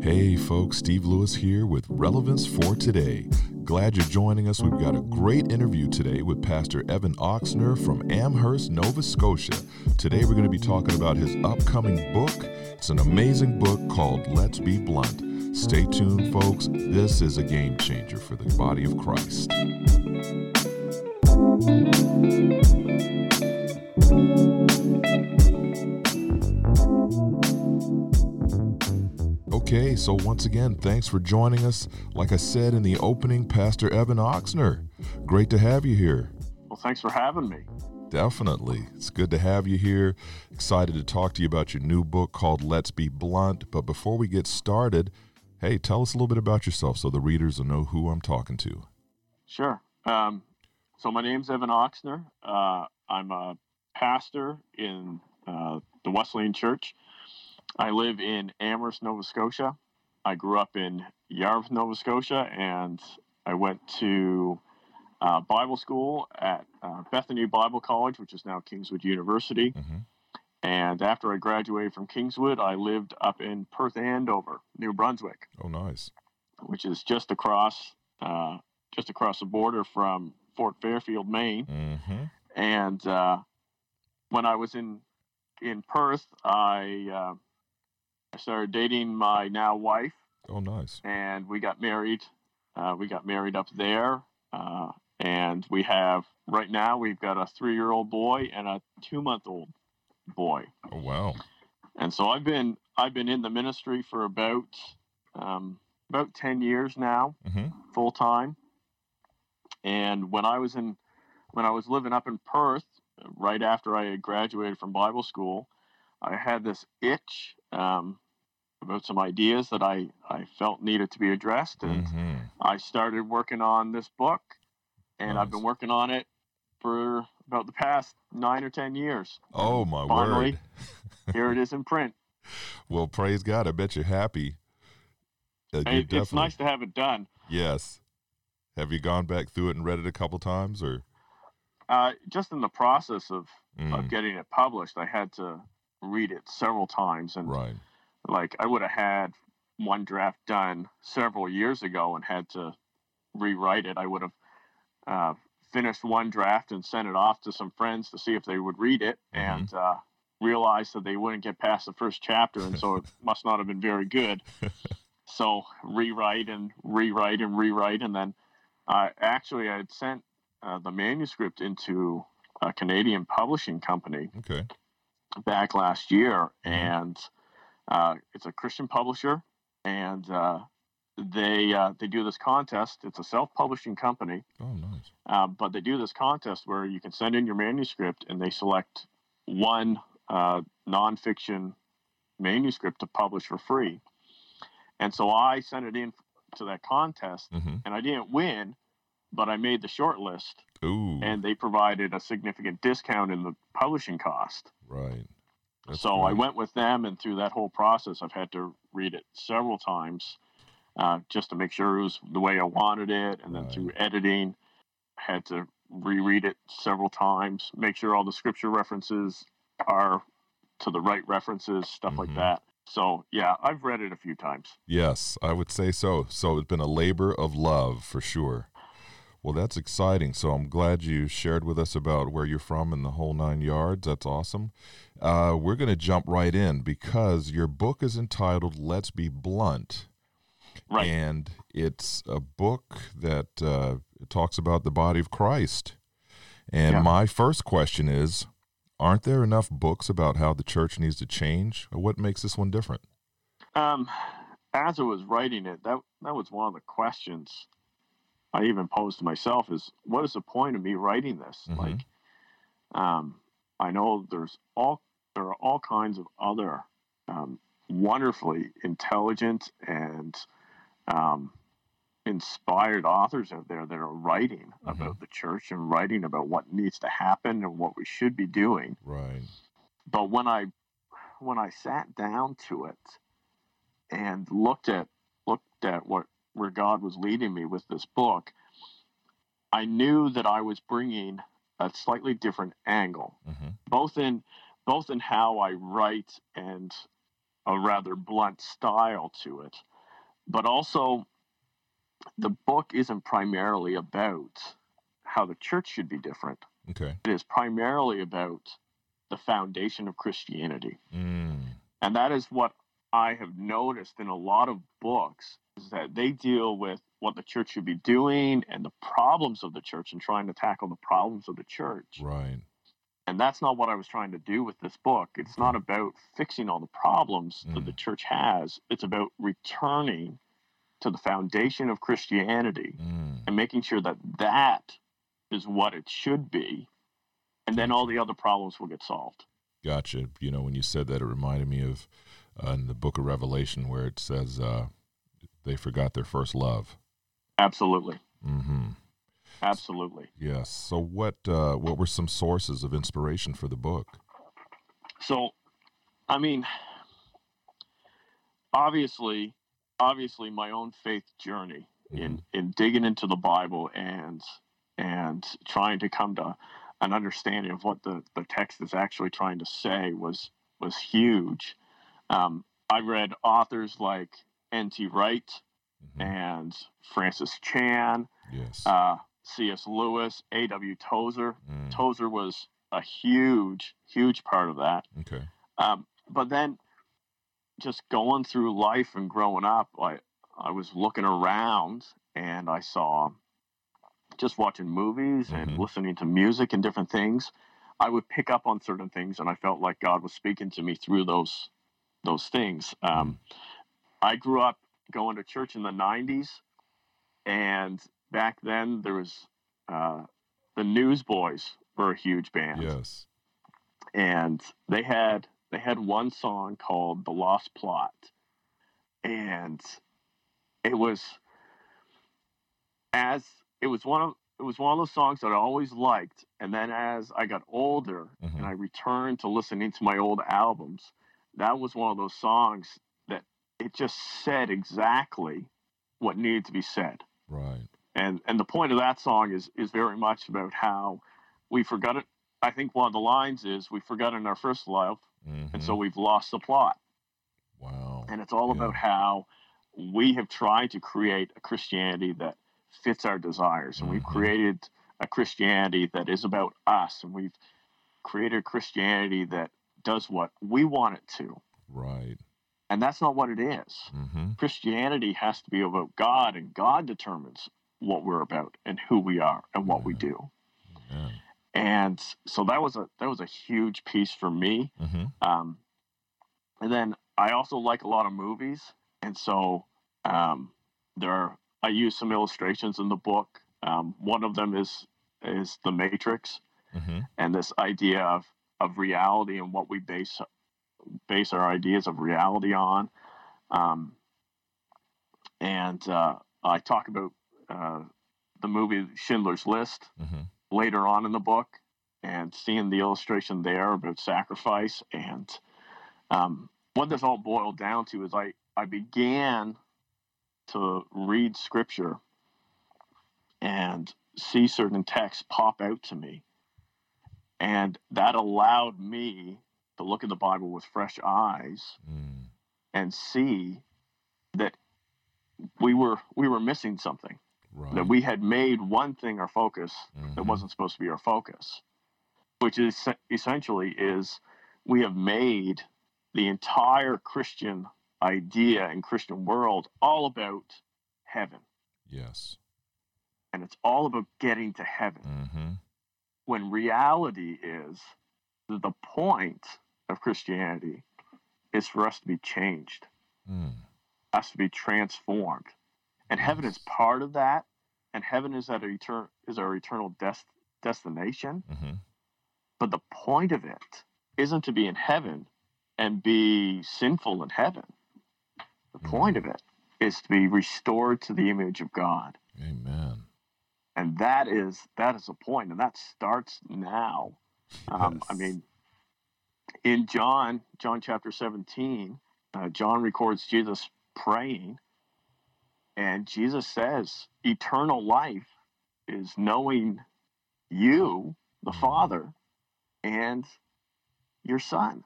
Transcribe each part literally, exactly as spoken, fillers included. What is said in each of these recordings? Hey folks, Steve Lewis here with Relevance for Today. Glad you're joining us. We've got a great interview today with Pastor Evan Oxner from Amherst, Nova Scotia. Today we're going to be talking about his upcoming book. It's an amazing book called Let's Be Blunt. Stay tuned, folks. This is a game changer for the body of Christ. Okay, so once again, thanks for joining us. Like I said in the opening, Pastor Evan Oxner, great to have you here. Well, thanks for having me. Definitely. It's good to have you here. Excited to talk to you about your new book called Let's Be Blunt. But before we get started, hey, tell us a little bit about yourself so the readers will know who I'm talking to. Sure. Um, so my name's Evan Oxner. Uh, I'm a pastor in uh, the Wesleyan Church. I live in Amherst, Nova Scotia. I grew up in Yarmouth, Nova Scotia, and I went to uh, Bible school at uh, Bethany Bible College, which is now Kingswood University. Mm-hmm. And after I graduated from Kingswood, I lived up in Perth, Andover, New Brunswick. Oh, nice. Which is just across, uh, just across the border from Fort Fairfield, Maine. Mm-hmm. And uh, when I was in in Perth, I... Uh, I started dating my now wife. Oh, nice. And we got married. Uh, we got married up there. Uh, and we have, right now, we've got a three-year-old boy and a two-month-old boy. Oh, wow. And so I've been I've been in the ministry for about um, about ten years now, mm-hmm. full-time. And when I was in when I was living up in Perth, right after I had graduated from Bible school, I had this itch um, about some ideas that I, I felt needed to be addressed. And mm-hmm. I started working on this book, and nice. I've been working on it for about the past nine or ten years. Oh, my Finally, word. Here it is in print. Well, praise God. I bet you're happy. Uh, hey, you're definitely... It's nice to have it done. Yes. Have you gone back through it and read it a couple times? or? Uh, just in the process of, mm. of getting it published, I had to read it several times, and right. like I would have had one draft done several years ago and had to rewrite it. I would have uh, finished one draft and sent it off to some friends to see if they would read it, mm-hmm. and uh, realized that they wouldn't get past the first chapter, and so it must not have been very good. So rewrite and rewrite and rewrite, and then uh, actually I had sent uh, the manuscript into a Canadian publishing company. Okay. Back last year, and uh, it's a Christian publisher, and uh, they uh, they do this contest. It's a self-publishing company. Oh, nice! Uh, but they do this contest where you can send in your manuscript, and they select one uh, nonfiction manuscript to publish for free. And so I sent it in to that contest, mm-hmm. and I didn't win, but I made the short list. Ooh. And they provided a significant discount in the publishing cost. Right. That's so great. I went with them, and through that whole process, I've had to read it several times uh, just to make sure it was the way I wanted it. And right. then through editing, I had to reread it several times, make sure all the scripture references are to the right references, stuff mm-hmm. like that. So, yeah, I've read it a few times. Yes, I would say so. So it's been a labor of love for sure. Well, that's exciting. So I'm glad you shared with us about where you're from and the whole nine yards. That's awesome. Uh, we're going to jump right in because your book is entitled Let's Be Blunt. Right. And it's a book that uh, talks about the body of Christ. And yeah. my first question is, aren't there enough books about how the church needs to change? What makes this one different? Um, as I was writing it, that that was one of the questions I even posed to myself is, what is the point of me writing this? Mm-hmm. Like, um, I know there's all, there are all kinds of other, um, wonderfully intelligent and, um, inspired authors out there that are writing mm-hmm. about the church and writing about what needs to happen and what we should be doing. Right. But when I, when I sat down to it and looked at, looked at what, where God was leading me with this book, I knew that I was bringing a slightly different angle, mm-hmm. both in both in how I write and a rather blunt style to it. But also, the book isn't primarily about how the church should be different. Okay. It is primarily about the foundation of Christianity. Mm. And that is what I have noticed in a lot of books, is that they deal with what the church should be doing and the problems of the church and trying to tackle the problems of the church. Right. And that's not what I was trying to do with this book. It's not about fixing all the problems mm. that the church has. It's about returning to the foundation of Christianity mm. and making sure that that is what it should be. And then all the other problems will get solved. Gotcha. You know, when you said that, it reminded me of uh, in the book of Revelation where it says uh, they forgot their first love. Absolutely. Mm-hmm. Absolutely. Yes. So what uh, what were some sources of inspiration for the book? So, I mean, obviously, obviously my own faith journey mm-hmm. in, in digging into the Bible and and trying to come to an understanding of what the, the text is actually trying to say was was huge. Um, I read authors like N T Wright mm-hmm. and Francis Chan. Yes. Uh, C S Lewis, A W Tozer. Mm. Tozer was a huge, huge part of that. Okay. Um, but then just going through life and growing up, I, I was looking around and I saw just watching movies mm-hmm. and listening to music and different things. I would pick up on certain things and I felt like God was speaking to me through those, those things. Um, mm. I grew up going to church in the nineties, and back then, there was uh, the Newsboys were a huge band. Yes, and they had they had one song called "The Lost Plot," and it was as it was one of it was one of those songs that I always liked. And then as I got older mm-hmm. and I returned to listening to my old albums, that was one of those songs that it just said exactly what needed to be said. Right. And and the point of that song is is very much about how we forgot it. I think one of the lines is, we forgot in our first love, mm-hmm. and so we've lost the plot. Wow. And it's all yeah. about how we have tried to create a Christianity that fits our desires, and mm-hmm. we've created a Christianity that is about us, and we've created a Christianity that does what we want it to. Right. And that's not what it is. Mm-hmm. Christianity has to be about God, and God determines what we're about and who we are and what yeah. we do. Yeah. And so that was a, that was a huge piece for me. Mm-hmm. Um, and then I also like a lot of movies. And so, um, there are, I use some illustrations in the book. Um, one of them is, is The Matrix mm-hmm. and this idea of, of reality and what we base, base our ideas of reality on. Um, and, uh, I talk about, Uh, the movie Schindler's List mm-hmm. later on in the book, and seeing the illustration there about sacrifice. And um, what this all boiled down to is I, I began to read scripture and see certain texts pop out to me. And that allowed me to look at the Bible with fresh eyes mm. and see that we were, we were missing something. Right. That we had made one thing our focus mm-hmm. that wasn't supposed to be our focus, which is essentially is we have made the entire Christian idea and Christian world all about heaven. Yes. And it's all about getting to heaven. Mm-hmm. When reality is that the point of Christianity is for us to be changed, mm. us to be transformed. And heaven is part of that, and heaven is that etern- is our eternal des- destination. Mm-hmm. But the point of it isn't to be in heaven and be sinful in heaven. The mm-hmm. point of it is to be restored to the image of God. Amen. And that is that is the point, and that starts now. Yes. Um, I mean, in John, John chapter seventeen, uh, John records Jesus praying. And Jesus says, eternal life is knowing you, the Father, and your Son,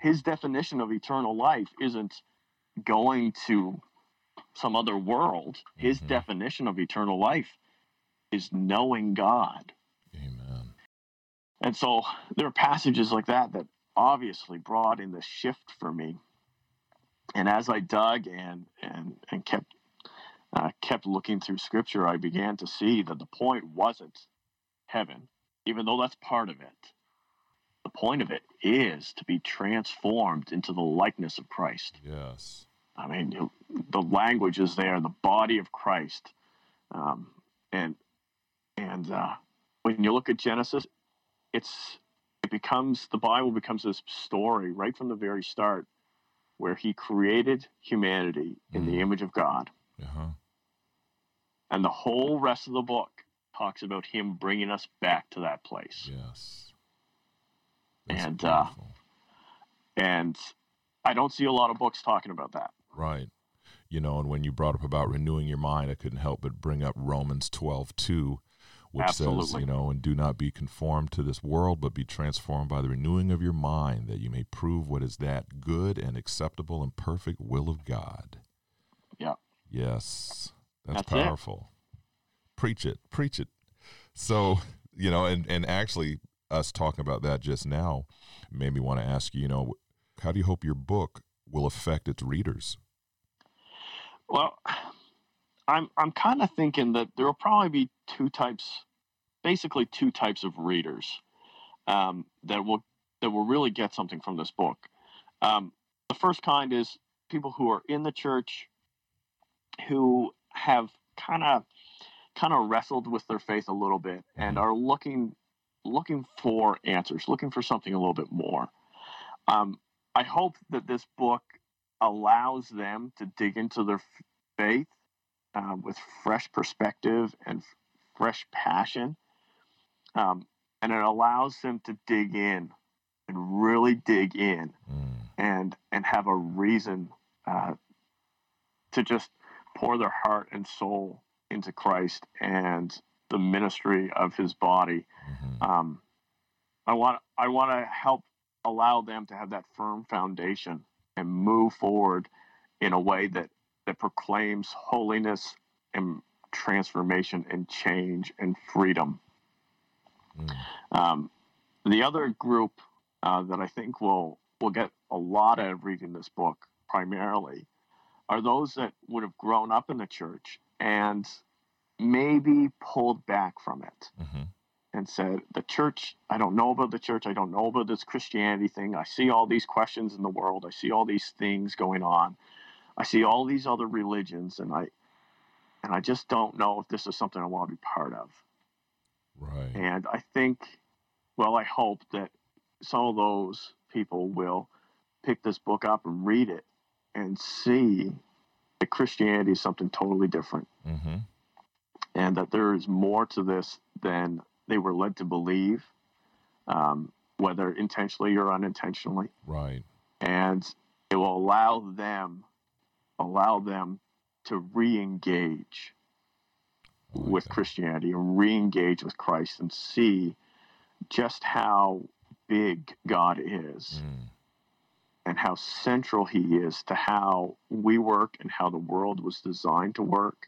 his definition of eternal life isn't going to some other world. His mm-hmm. definition of eternal life is knowing God. Amen. And so there are passages like that that obviously brought in the shift for me. And as I dug and and and kept uh, kept looking through Scripture, I began to see that the point wasn't heaven, even though that's part of it. The point of it is to be transformed into the likeness of Christ. Yes. I mean, the language is there, the body of Christ. Um, and and uh, when you look at Genesis, it's it becomes, the Bible becomes this story right from the very start where he created humanity in mm. the image of God. Uh-huh. And the whole rest of the book talks about him bringing us back to that place. Yes. That's and uh, and I don't see a lot of books talking about that. Right. You know, and when you brought up about renewing your mind, I couldn't help but bring up Romans twelve two, which Absolutely. says, you know, and do not be conformed to this world, but be transformed by the renewing of your mind, that you may prove what is that good and acceptable and perfect will of God. Yeah. Yes. That's, That's powerful. It. Preach it. Preach it. So, you know, and, and actually us talking about that just now made me want to ask you, you know, how do you hope your book will affect its readers? Well, I'm I'm kind of thinking that there will probably be two types, basically two types of readers um, that will that will really get something from this book. Um, the first kind is people who are in the church who have kind of kind of wrestled with their faith a little bit and are looking looking for answers, looking for something a little bit more. Um, I hope that this book allows them to dig into their faith uh, with fresh perspective and f- fresh passion. Um, and it allows them to dig in and really dig in mm. and, and have a reason uh, to just pour their heart and soul into Christ and the ministry of his body. Mm-hmm. Um, I want, I want to help allow them to have that firm foundation and move forward in a way that, that proclaims holiness and transformation and change and freedom. Mm. Um, the other group uh, that I think will will get a lot out of reading this book primarily are those that would have grown up in the church and maybe pulled back from it. Mm-hmm. And said, the church, I don't know about the church. I don't know about this Christianity thing. I see all these questions in the world. I see all these things going on. I see all these other religions, and I and I just don't know if this is something I want to be part of. Right. And I think, well, I hope that some of those people will pick this book up and read it and see that Christianity is something totally different. Mm-hmm. And that there is more to this than they were led to believe, um, whether intentionally or unintentionally. Right. And it will allow them, allow them to re-engage like with that. Christianity and re-engage with Christ and see just how big God is mm. and how central he is to how we work and how the world was designed to work.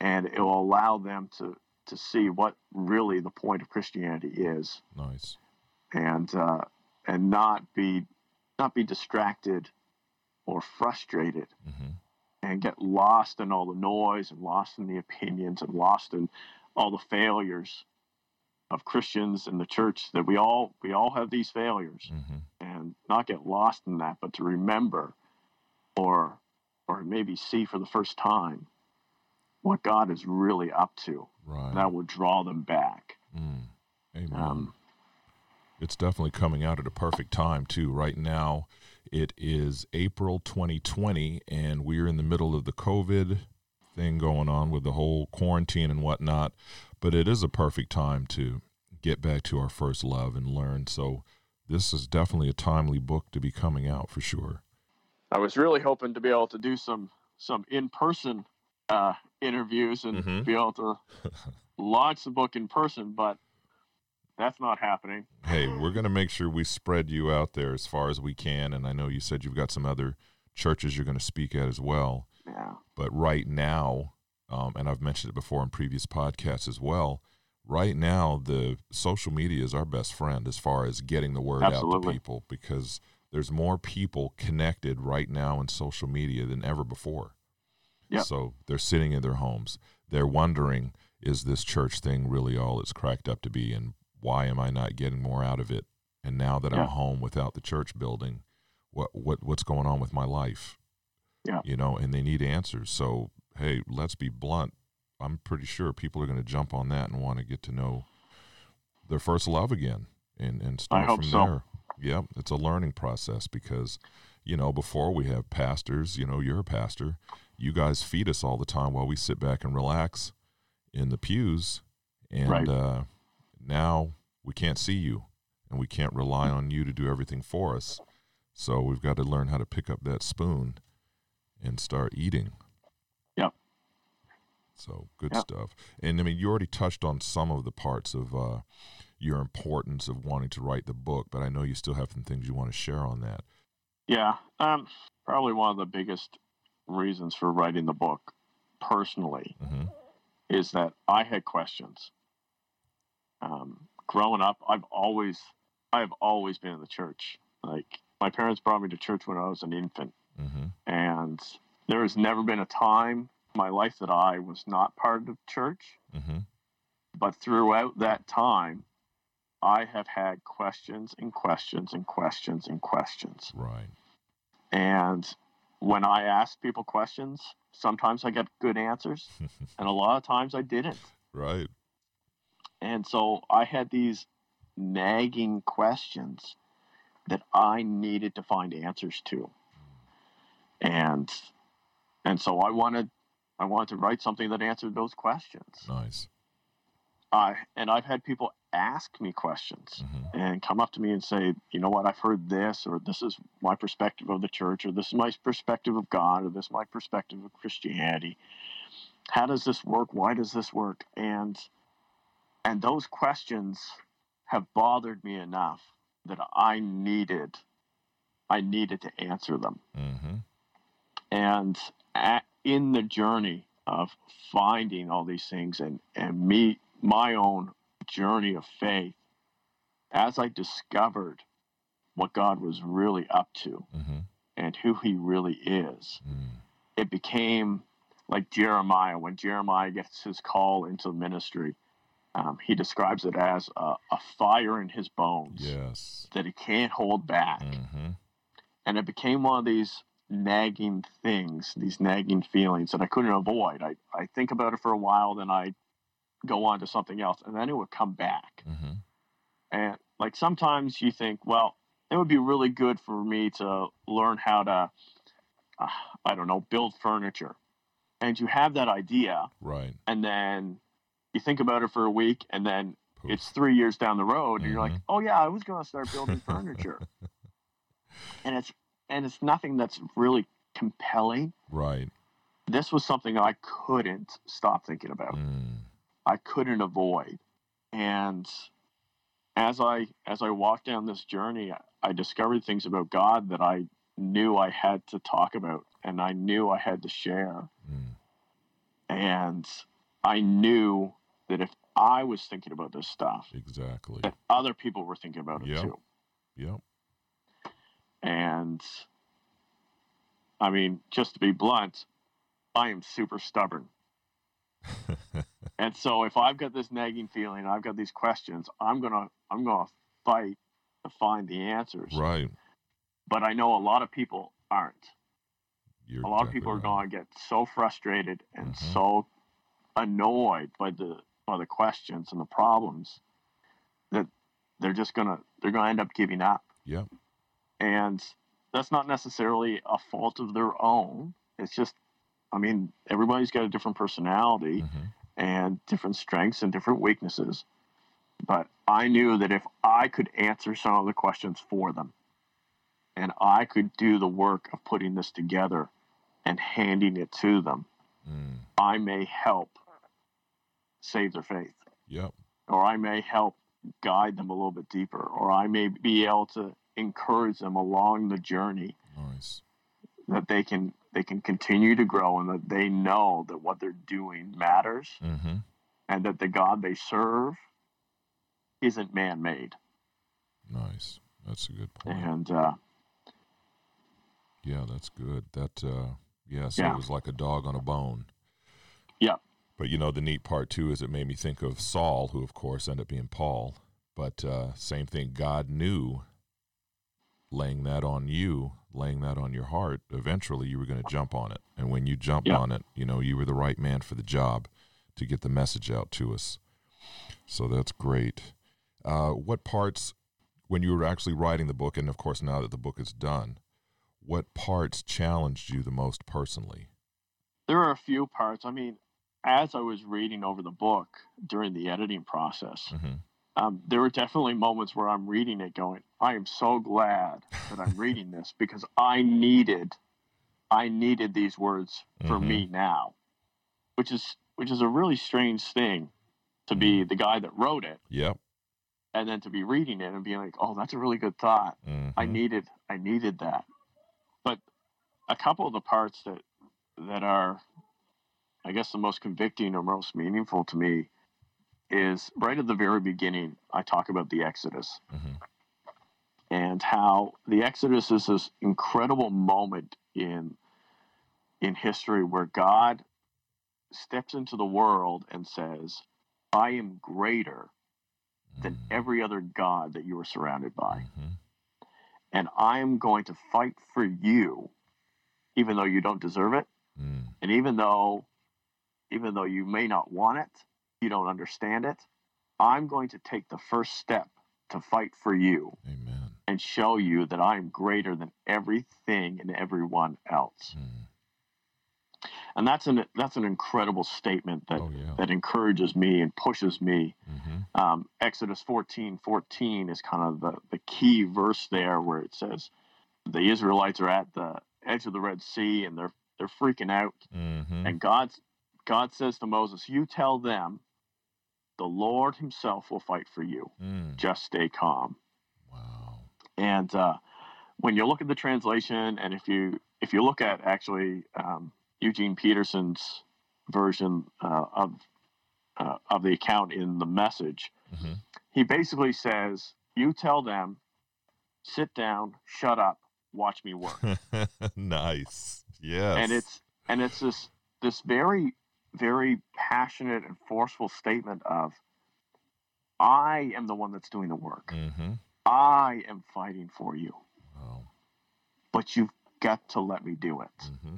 And it will allow them to, to see what really the point of Christianity is. Nice. And, uh, and not be, not be distracted or frustrated mm-hmm. and get lost in all the noise and lost in the opinions and lost in all the failures of Christians in the church that we all, we all have these failures mm-hmm. and not get lost in that, but to remember or, or maybe see for the first time what God is really up to. Right. That will draw them back. Mm. Amen. Um, it's definitely coming out at a perfect time, too. Right now, it is April twenty twenty, and we're in the middle of the COVID thing going on with the whole quarantine and whatnot, but it is a perfect time to get back to our first love and learn. So this is definitely a timely book to be coming out for sure. I was really hoping to be able to do some, some in-person Uh, interviews and mm-hmm. be able to launch the book in person, but That's not happening. Hey, we're going to make sure we spread you out there as far as we can. And I know you said you've got some other churches you're going to speak at as well. Yeah. But right now, um, and I've mentioned it before in previous podcasts as well, right now the social media is our best friend as far as getting the word Absolutely. out to people, because there's more people connected right now in social media than ever before. Yep. So they're sitting in their homes. They're wondering, is this church thing really all it's cracked up to be, and why am I not getting more out of it? And now that yeah. I'm home without the church building, what what what's going on with my life? Yeah. You know, and they need answers. So, hey, let's be blunt. I'm pretty sure people are going to jump on that and want to get to know their first love again and, and start I hope from so. there. Yep, yeah, it's a learning process because, you know, before we have pastors, you know, you're a pastor, you guys feed us all the time while we sit back and relax in the pews, and right. uh, now we can't see you, and we can't rely on you to do everything for us. So we've got to learn how to pick up that spoon and start eating. Yep. So good yep. stuff. And, I mean, you already touched on some of the parts of uh, your importance of wanting to write the book, but I know you still have some things you want to share on that. Yeah. Um, probably one of the biggest reasons for writing the book personally mm-hmm. is that I had questions. Um, growing up, I've always, I've always been in the church. Like, my parents brought me to church when I was an infant. Mm-hmm. And there has never been a time in my life that I was not part of church. Mm-hmm. But throughout that time, I have had questions and questions and questions and questions. Right. And when I asked people questions, sometimes I got good answers, and a lot of times I didn't. Right. And so I had these nagging questions that I needed to find answers to. And and so I wanted I wanted to write something that answered those questions. Nice. I and I've had people ask me questions mm-hmm. and come up to me and say, you know what, I've heard this, or this is my perspective of the church, or this is my perspective of God, or this is my perspective of Christianity. How does this work? Why does this work? And and those questions have bothered me enough that I needed, I needed to answer them. Mm-hmm. And at, in the journey of finding all these things and, and me, my own journey of faith, as I discovered what God was really up to mm-hmm. and who he really is, mm. it became like Jeremiah. When Jeremiah gets his call into ministry, um, he describes it as a, a fire in his bones yes. that he can't hold back. Mm-hmm. And it became one of these nagging things, these nagging feelings that I couldn't avoid. I, I think about it for a while, then I go on to something else, and then it would come back. Mm-hmm. And like, sometimes you think, well, it would be really good for me to learn how to, uh, I don't know, build furniture. And you have that idea. Right. And then you think about it for a week, and then Poof. it's three years down the road, mm-hmm. and you're like, oh yeah, I was going to start building furniture. And it's, and it's nothing that's really compelling. Right. This was something I couldn't stop thinking about. Mm. I couldn't avoid. And as I as I walked down this journey, I discovered things about God that I knew I had to talk about, and I knew I had to share. Mm. And I knew that if I was thinking about this stuff, exactly, that other people were thinking about it yep. too. Yep. And I mean, just to be blunt, I am super stubborn. And so if I've got this nagging feeling, I've got these questions, I'm going to I'm going to fight to find the answers. Right. But I know a lot of people aren't. You're a lot exactly of people are right. going to get so frustrated and mm-hmm. so annoyed by the by the questions and the problems that they're just going to they're going to end up giving up. Yep. And that's not necessarily a fault of their own. It's just, I mean, everybody's got a different personality. Mm-hmm. And different strengths and different weaknesses. But I knew that if I could answer some of the questions for them, and I could do the work of putting this together and handing it to them, mm. I may help save their faith. Yep. Or I may help guide them a little bit deeper, or I may be able to encourage them along the journey. Nice. That they can they can continue to grow, and that they know that what they're doing matters, mm-hmm. and that the God they serve isn't man-made. Nice. That's a good point. And uh, yeah, that's good. That uh, yeah, so yeah. It was like a dog on a bone. Yeah. But, you know, the neat part, too, is it made me think of Saul, who, of course, ended up being Paul. But uh, same thing, God knew laying that on you, laying that on your heart, eventually you were going to jump on it. And when you jumped yeah. on it, you know, you were the right man for the job to get the message out to us. So that's great. Uh, what parts, when you were actually writing the book, and, of course, now that the book is done, what parts challenged you the most personally? There are a few parts. I mean, as I was reading over the book during the editing process, mm-hmm. um, there were definitely moments where I'm reading it going, I am so glad that I'm reading this because I needed, I needed these words for mm-hmm. me now, which is, which is a really strange thing to mm-hmm. be the guy that wrote it. Yep. And then to be reading it and being like, oh, that's a really good thought. Mm-hmm. I needed, I needed that. But a couple of the parts that, that are, I guess the most convicting or most meaningful to me is right at the very beginning, I talk about the Exodus mm-hmm. and how the Exodus is this incredible moment in, in history where God steps into the world and says, I am greater mm-hmm. than every other God that you are surrounded by. Mm-hmm. And I am going to fight for you, even though you don't deserve it. Mm. And even though, even though you may not want it, you don't understand it, I'm going to take the first step to fight for you. Amen. And show you that I am greater than everything and everyone else. Mm. And that's an that's an incredible statement that, oh, yeah. that encourages me and pushes me. Mm-hmm. Um, Exodus fourteen fourteen is kind of the, the key verse there where it says the Israelites are at the edge of the Red Sea and they're they're freaking out. Mm-hmm. And God's God says to Moses, you tell them the Lord himself will fight for you. Mm. Just stay calm. Wow. And uh, when you look at the translation, and if you if you look at actually um, Eugene Peterson's version uh, of uh, of the account in The Message, mm-hmm. he basically says, you tell them, sit down, shut up, watch me work. Nice. Yes. And it's and it's this this very very passionate and forceful statement of, I am the one that's doing the work. Mm-hmm. I am fighting for you. Wow. But you've got to let me do it. Mm-hmm.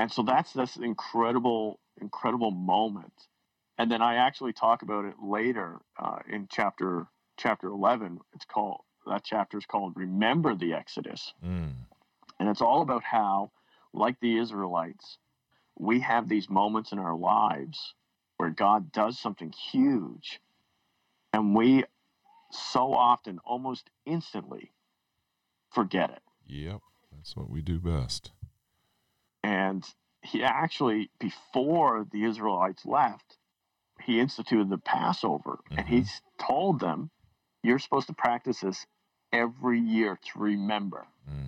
And so that's this incredible, incredible moment. And then I actually talk about it later uh, in chapter chapter eleven. It's called, that chapter is called Remember the Exodus. Mm. And it's all about how, like the Israelites, we have these moments in our lives where God does something huge, and we so often, almost instantly, forget it. Yep, that's what we do best. And he actually, before the Israelites left, he instituted the Passover, mm-hmm. and he's told them, you're supposed to practice this every year to remember. Mm.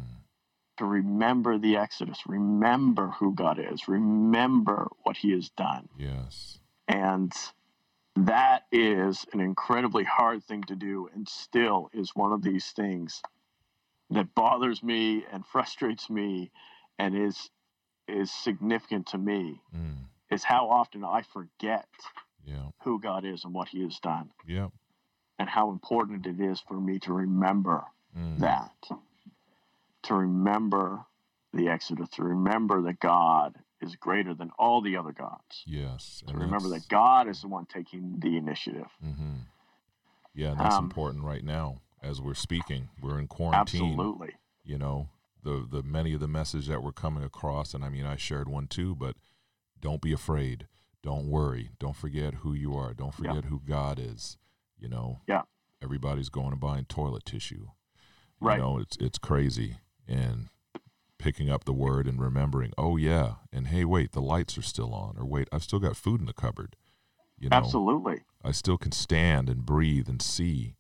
To remember the Exodus, remember who God is, remember what he has done. Yes. And that is an incredibly hard thing to do, and still is one of these things that bothers me and frustrates me and is is significant to me, mm. is how often I forget yeah. who God is and what he has done. Yeah. And how important it is for me to remember mm. that. To remember the Exodus, to remember that God is greater than all the other gods. Yes. To remember that God is the one taking the initiative. Mm-hmm. Yeah, and that's um, important right now as we're speaking. We're in quarantine. Absolutely. You know, the, the many of the messages that we're coming across, and I mean, I shared one too, but don't be afraid. Don't worry. Don't forget who you are. Don't forget yeah. who God is. You know, yeah. everybody's going and buying toilet tissue. You right. know, it's, it's crazy. And picking up the word and remembering, oh yeah, and hey, wait, the lights are still on, or wait, I've still got food in the cupboard. You know, absolutely. I still can stand and breathe and see.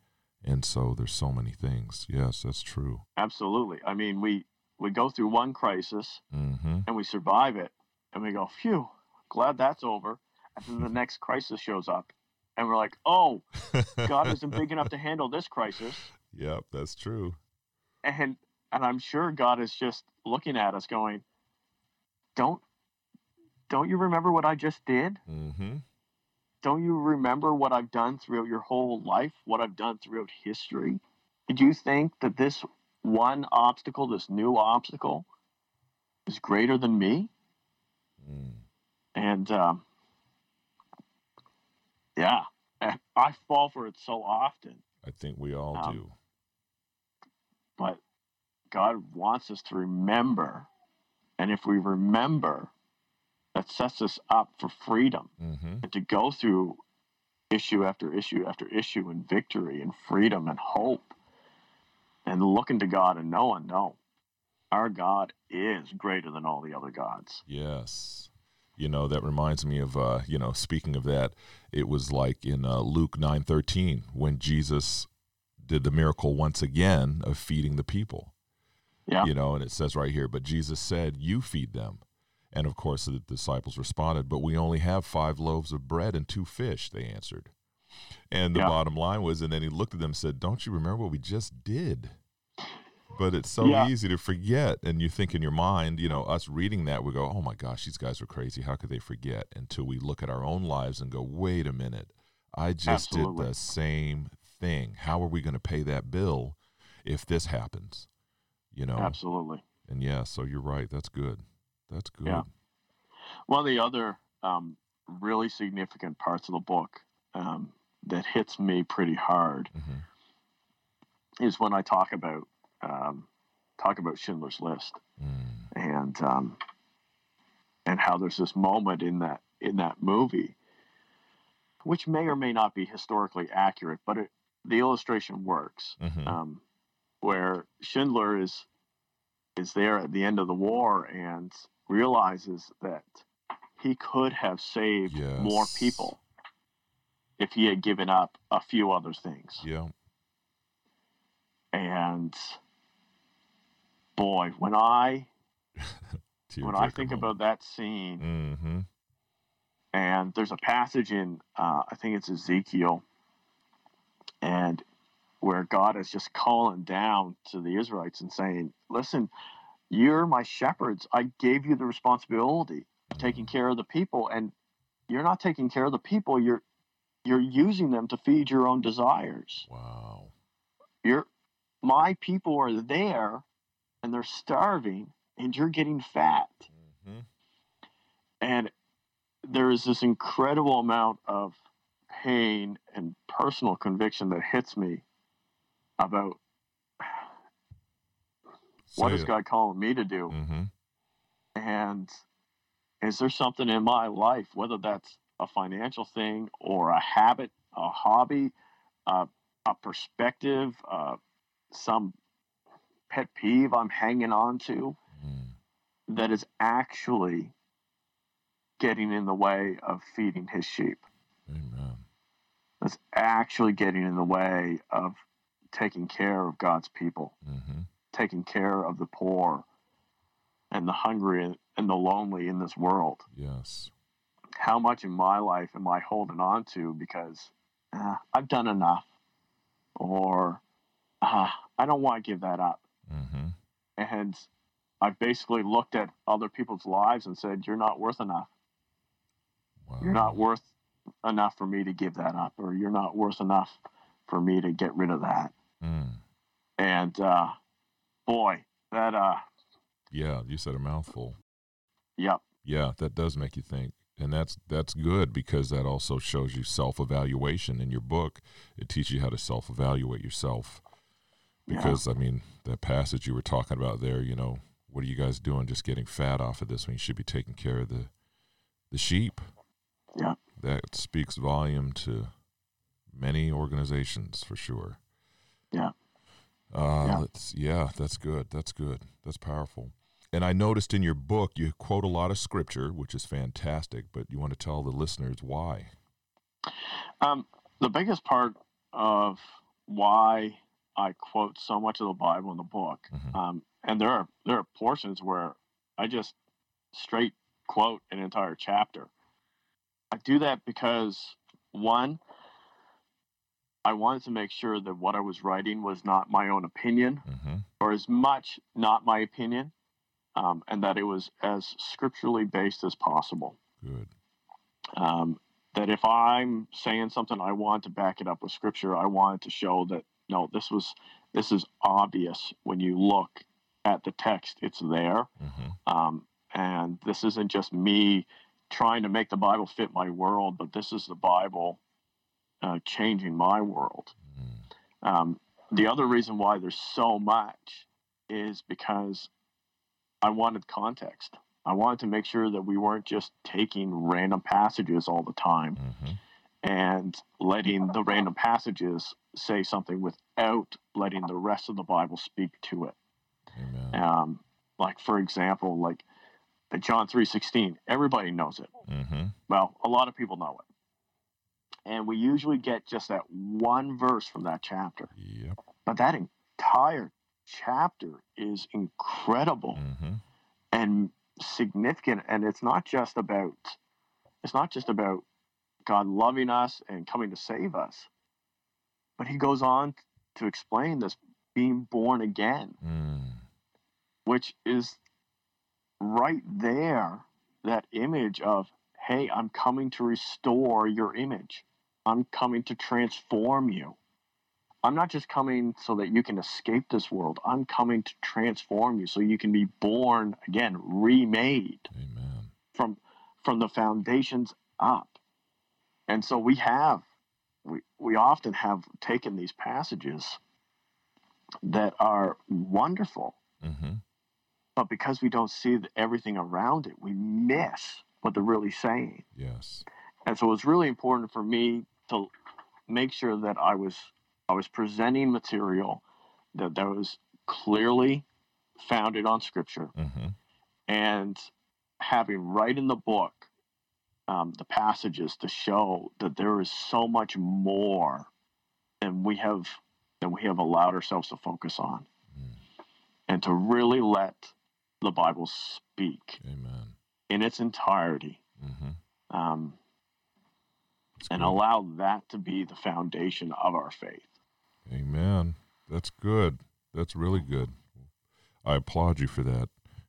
And so there's so many things. Yes, that's true. Absolutely. I mean, we, we go through one crisis mm-hmm. and we survive it and we go, phew, glad that's over. And then the next crisis shows up and we're like, oh, God isn't big enough to handle this crisis. Yep, that's true. And and I'm sure God is just looking at us going, don't, don't you remember what I just did? Mm-hmm. Don't you remember what I've done throughout your whole life, what I've done throughout history? Did you think that this one obstacle, this new obstacle, is greater than me? Mm. And, um, yeah, I fall for it so often. I think we all um, do. But God wants us to remember. And if we remember, that sets us up for freedom mm-hmm. and to go through issue after issue after issue and victory and freedom and hope and looking to God and knowing, no, our God is greater than all the other gods. Yes. You know, that reminds me of, uh, you know, speaking of that, it was like in uh, Luke nine thirteen when Jesus did the miracle once again of feeding the people. Yeah. You know, and it says right here, but Jesus said, you feed them. And, of course, the disciples responded, but we only have five loaves of bread and two fish, they answered. And the yeah. bottom line was, and then he looked at them and said, don't you remember what we just did? But it's so yeah. easy to forget. And you think in your mind, you know, us reading that, we go, oh, my gosh, these guys are crazy. How could they forget? Until we look at our own lives and go, wait a minute, I just Absolutely. did the same thing. How are we going to pay that bill if this happens? You know? Absolutely. And, yeah, so you're right. That's good. That's good. Yeah. One of the other um, really significant parts of the book um, that hits me pretty hard mm-hmm. is when I talk about um, talk about Schindler's List mm. and um, and how there's this moment in that in that movie, which may or may not be historically accurate, but it, the illustration works, mm-hmm. um, where Schindler is is there at the end of the war and realizes that he could have saved yes. more people if he had given up a few other things. Yeah. And boy, when I when I think about that scene, mm-hmm. and there's a passage in uh, I think it's Ezekiel, and where God is just calling down to the Israelites and saying, listen, you're my shepherds. I gave you the responsibility of taking care of the people, and you're not taking care of the people. You're you're using them to feed your own desires. Wow. You're, my people are there, and they're starving, and you're getting fat. Mm-hmm. And there is this incredible amount of pain and personal conviction that hits me about Say what is it. God calling me to do? Mm-hmm. And is there something in my life, whether that's a financial thing or a habit, a hobby, uh, a perspective, uh, some pet peeve I'm hanging on to mm. that is actually getting in the way of feeding his sheep? Amen. That's actually getting in the way of taking care of God's people, mm-hmm. taking care of the poor and the hungry and the lonely in this world. Yes. How much in my life am I holding on to because uh, I've done enough, or uh, I don't want to give that up. Mm-hmm. And I've basically looked at other people's lives and said, you're not worth enough. Wow. You're not worth enough for me to give that up, or you're not worth enough for me to get rid of that. Mm. And, uh, boy, that, uh, yeah, you said a mouthful. Yep. Yeah. That does make you think. And that's, that's good, because that also shows you self-evaluation in your book. It teaches you how to self-evaluate yourself, because yeah. I mean, that passage you were talking about there, you know, what are you guys doing? Just getting fat off of this when you should be taking care of the, the sheep. Yeah. That speaks volume to many organizations, for sure. Yeah. Uh, yeah. Let's, yeah, that's good. That's good. That's powerful. And I noticed in your book, you quote a lot of scripture, which is fantastic, but you want to tell the listeners why. Um, the biggest part of why I quote so much of the Bible in the book, mm-hmm. um, and there are there are portions where I just straight quote an entire chapter. I do that because, one, I wanted to make sure that what I was writing was not my own opinion, mm-hmm. or as much not my opinion, um, and that it was as scripturally based as possible. Good. Um, that if I'm saying something, I want to back it up with scripture. I wanted to show that, no, this was this is obvious when you look at the text. It's there. Mm-hmm. Um, and this isn't just me trying to make the Bible fit my world, but this is the Bible uh, changing my world. Mm-hmm. Um, the other reason why there's so much is because I wanted context. I wanted to make sure that we weren't just taking random passages all the time mm-hmm. and letting the random passages say something without letting the rest of the Bible speak to it. Amen. Um, like, for example, like the John three sixteen, everybody knows it. Mm-hmm. Well, a lot of people know it. And we usually get just that one verse from that chapter. Yep. But that entire chapter is incredible. Mm-hmm. And significant, and it's not just about it's not just about God loving us and coming to save us, but he goes on to explain this being born again, mm. which is right there, that image of, hey, I'm coming to restore your image. I'm coming to transform you. I'm not just coming so that you can escape this world. I'm coming to transform you so you can be born again, remade. Amen. from from the foundations up. And so we have, we, we often have taken these passages that are wonderful, mm-hmm. but because we don't see everything around it, we miss what they're really saying. Yes. And so it's really important for me to make sure that I was... I was presenting material that, that was clearly founded on Scripture, mm-hmm. and having right in the book um, the passages to show that there is so much more than we have than we have allowed ourselves to focus on, mm. and to really let the Bible speak Amen. In its entirety. Mm-hmm. Um, and cool. allow that to be the foundation of our faith. Amen. That's good. That's really good. I applaud you for that.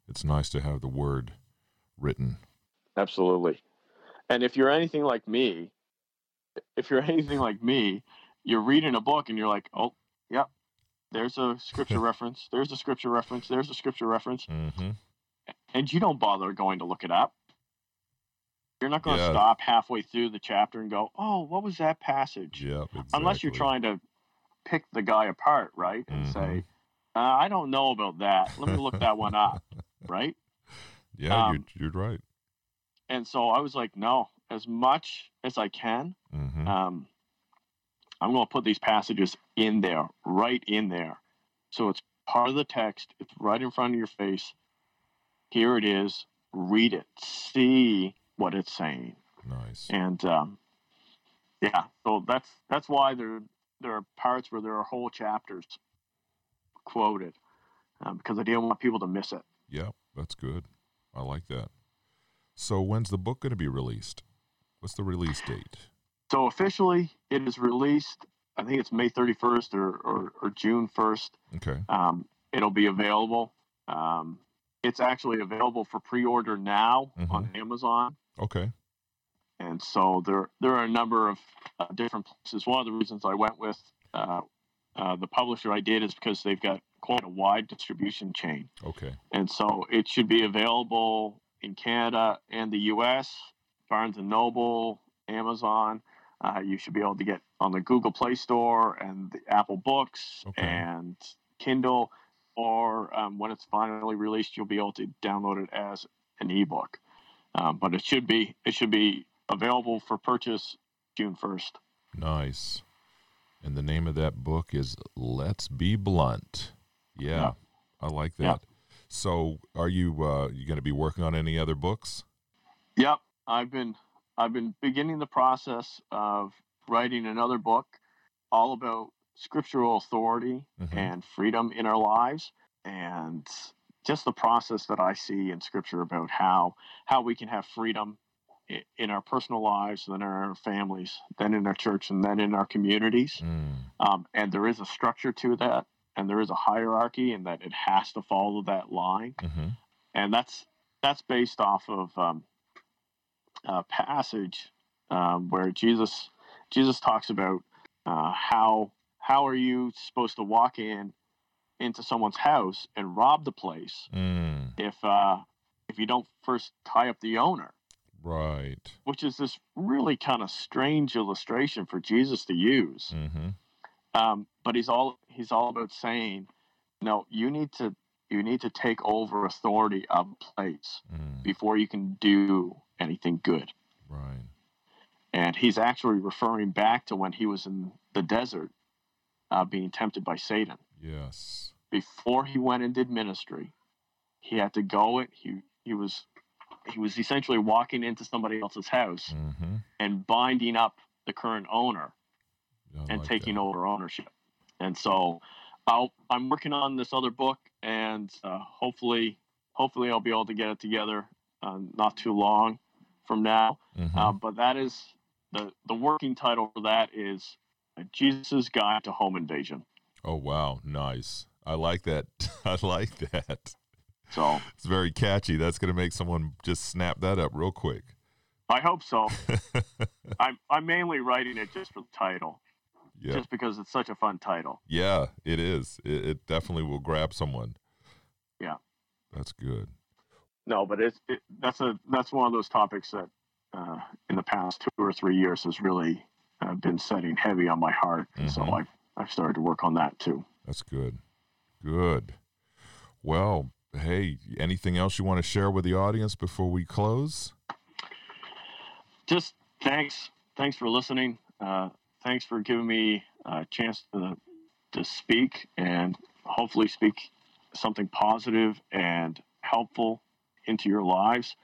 It's nice to have the word written. Absolutely. And if you're anything like me, if you're anything like me, you're reading a book and you're like, oh, yep, yeah, there's a scripture reference. There's a scripture reference. There's a scripture reference. Mm-hmm. And you don't bother going to look it up. You're not going to yeah. stop halfway through the chapter and go, oh, what was that passage? Yep, exactly. Unless you're trying to pick the guy apart, right? And mm-hmm. say, uh, I don't know about that. Let me look that one up, right? Yeah, um, you're, you're right. And so I was like, no, as much as I can, mm-hmm. um, I'm going to put these passages in there, right in there. So it's part of the text. It's right in front of your face. Here it is. Read it. See what it's saying. Nice. And um yeah so that's that's why there there are parts where there are whole chapters quoted, um, because I didn't want people to miss it. Yeah, that's good. I like that. So when's the book going to be released? What's the release date? So officially it is released, I think it's May thirty-first or or, or June first. Okay. Um it'll be available. um It's actually available for pre-order now mm-hmm. on Amazon. Okay. And so there there are a number of uh, different places. One of the reasons I went with uh, uh, the publisher I did is because they've got quite a wide distribution chain. Okay. And so it should be available in Canada and the U S, Barnes and Noble, Amazon. Uh, you should be able to get on the Google Play Store and the Apple Books okay. and Kindle. Or um, when it's finally released, you'll be able to download it as an ebook. Um, but it should be it should be available for purchase June first. Nice. And the name of that book is Let's Be Blunt. Yeah, yeah. I like that. Yeah. So, are you uh, you going to be working on any other books? Yep, I've been I've been beginning the process of writing another book all about scriptural authority mm-hmm. and freedom in our lives, and just the process that I see in Scripture about how how we can have freedom in our personal lives, then in our families, then in our church, and then in our communities. Mm. Um, and there is a structure to that, and there is a hierarchy, and that it has to follow that line. Mm-hmm. And that's that's based off of um, a passage um, where Jesus Jesus talks about uh, how how are you supposed to walk in into someone's house and rob the place mm. if uh, if you don't first tie up the owner. Right. Which is this really kind of strange illustration for Jesus to use. Mm-hmm. Um, but he's all he's all about saying, no, you need to you need to take over authority of a place mm. before you can do anything good. Right. And he's actually referring back to when he was in the desert uh, being tempted by Satan. Yes. Before he went and did ministry, he had to go it he he was He was essentially walking into somebody else's house mm-hmm. and binding up the current owner and like taking that. over ownership. And so I'll, I'm working on this other book, and uh, hopefully hopefully I'll be able to get it together uh, not too long from now. Mm-hmm. Uh, but that is the, the working title for that is Jesus' Guide to Home Invasion. Oh, wow. Nice. I like that. I like that. So it's very catchy. That's going to make someone just snap that up real quick. I hope so. I'm I'm mainly writing it just for the title, yeah. just because it's such a fun title. Yeah, it is. It, it definitely will grab someone. Yeah, that's good. No, but it's it, that's a that's one of those topics that uh, in the past two or three years has really uh, been setting heavy on my heart. Mm-hmm. So I've I've started to work on that too. That's good. Good. Well. Hey, anything else you want to share with the audience before we close? Just thanks. Thanks for listening. Uh, thanks for giving me a chance to to speak and hopefully speak something positive and helpful into your lives.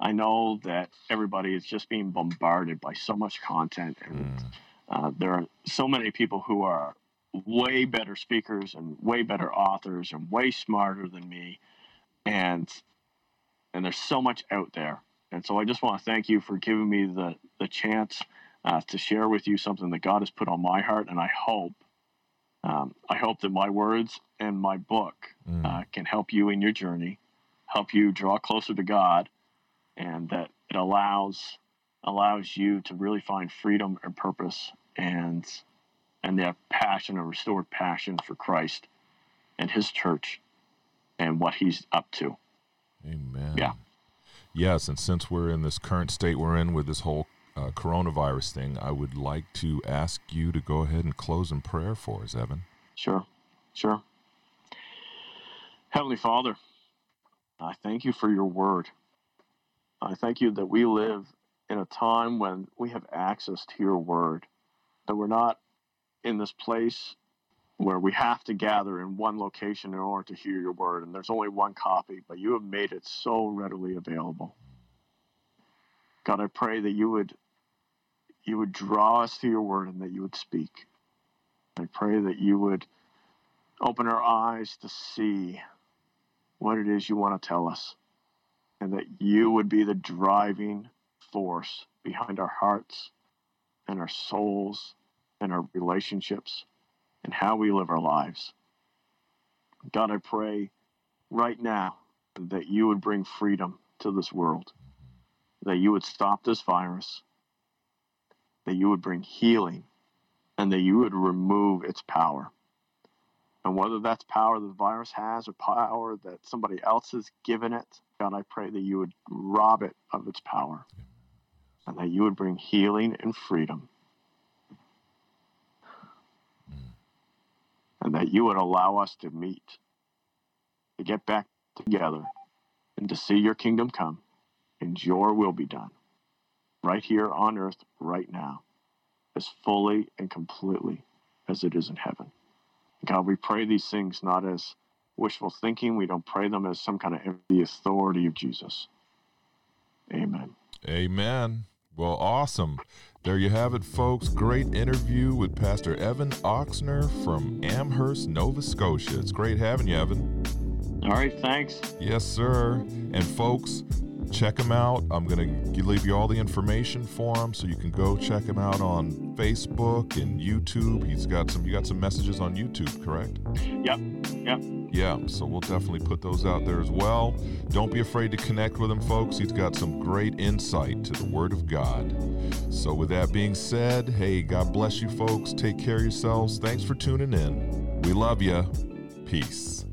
I know that everybody is just being bombarded by so much content, and mm. uh, there are so many people who are way better speakers and way better authors and way smarter than me. And and there's so much out there. And so I just want to thank you for giving me the, the chance uh, to share with you something that God has put on my heart. And I hope, um, I hope that my words and my book mm. uh, can help you in your journey, help you draw closer to God, and that it allows allows you to really find freedom and purpose and and that passion, a restored passion for Christ and his church and what he's up to. Amen. Yeah. Yes, and since we're in this current state we're in with this whole uh, coronavirus thing, I would like to ask you to go ahead and close in prayer for us, Evan. Sure, sure. Heavenly Father, I thank you for your word. I thank you that we live in a time when we have access to your word, that we're not in this place where we have to gather in one location in order to hear your word, and there's only one copy, but you have made it so readily available. God, I pray that you would you would draw us to your word and that you would speak. I pray that you would open our eyes to see what it is you want to tell us, and that you would be the driving force behind our hearts and our souls and our relationships, and how we live our lives. God, I pray right now that you would bring freedom to this world, that you would stop this virus, that you would bring healing, and that you would remove its power. And whether that's power the virus has or power that somebody else has given it, God, I pray that you would rob it of its power, and that you would bring healing and freedom, and that you would allow us to meet, to get back together, and to see your kingdom come, and your will be done, right here on earth, right now, as fully and completely as it is in heaven. God, we pray these things not as wishful thinking. We don't pray them as some kind of empty authority of Jesus. Amen. Amen. Well, awesome. There you have it, folks. Great interview with Pastor Evan Oxner from Amherst, Nova Scotia. It's great having you, Evan. All right, thanks. Yes, sir. And folks, check him out. I'm going to leave you all the information for him, so you can go check him out on Facebook and YouTube. He's got some, you got some messages on YouTube, correct? Yep, yep. Yeah, so we'll definitely put those out there as well. Don't be afraid to connect with him, folks. He's got some great insight to the Word of God. So with that being said, hey, God bless you, folks. Take care of yourselves. Thanks for tuning in. We love you. Peace.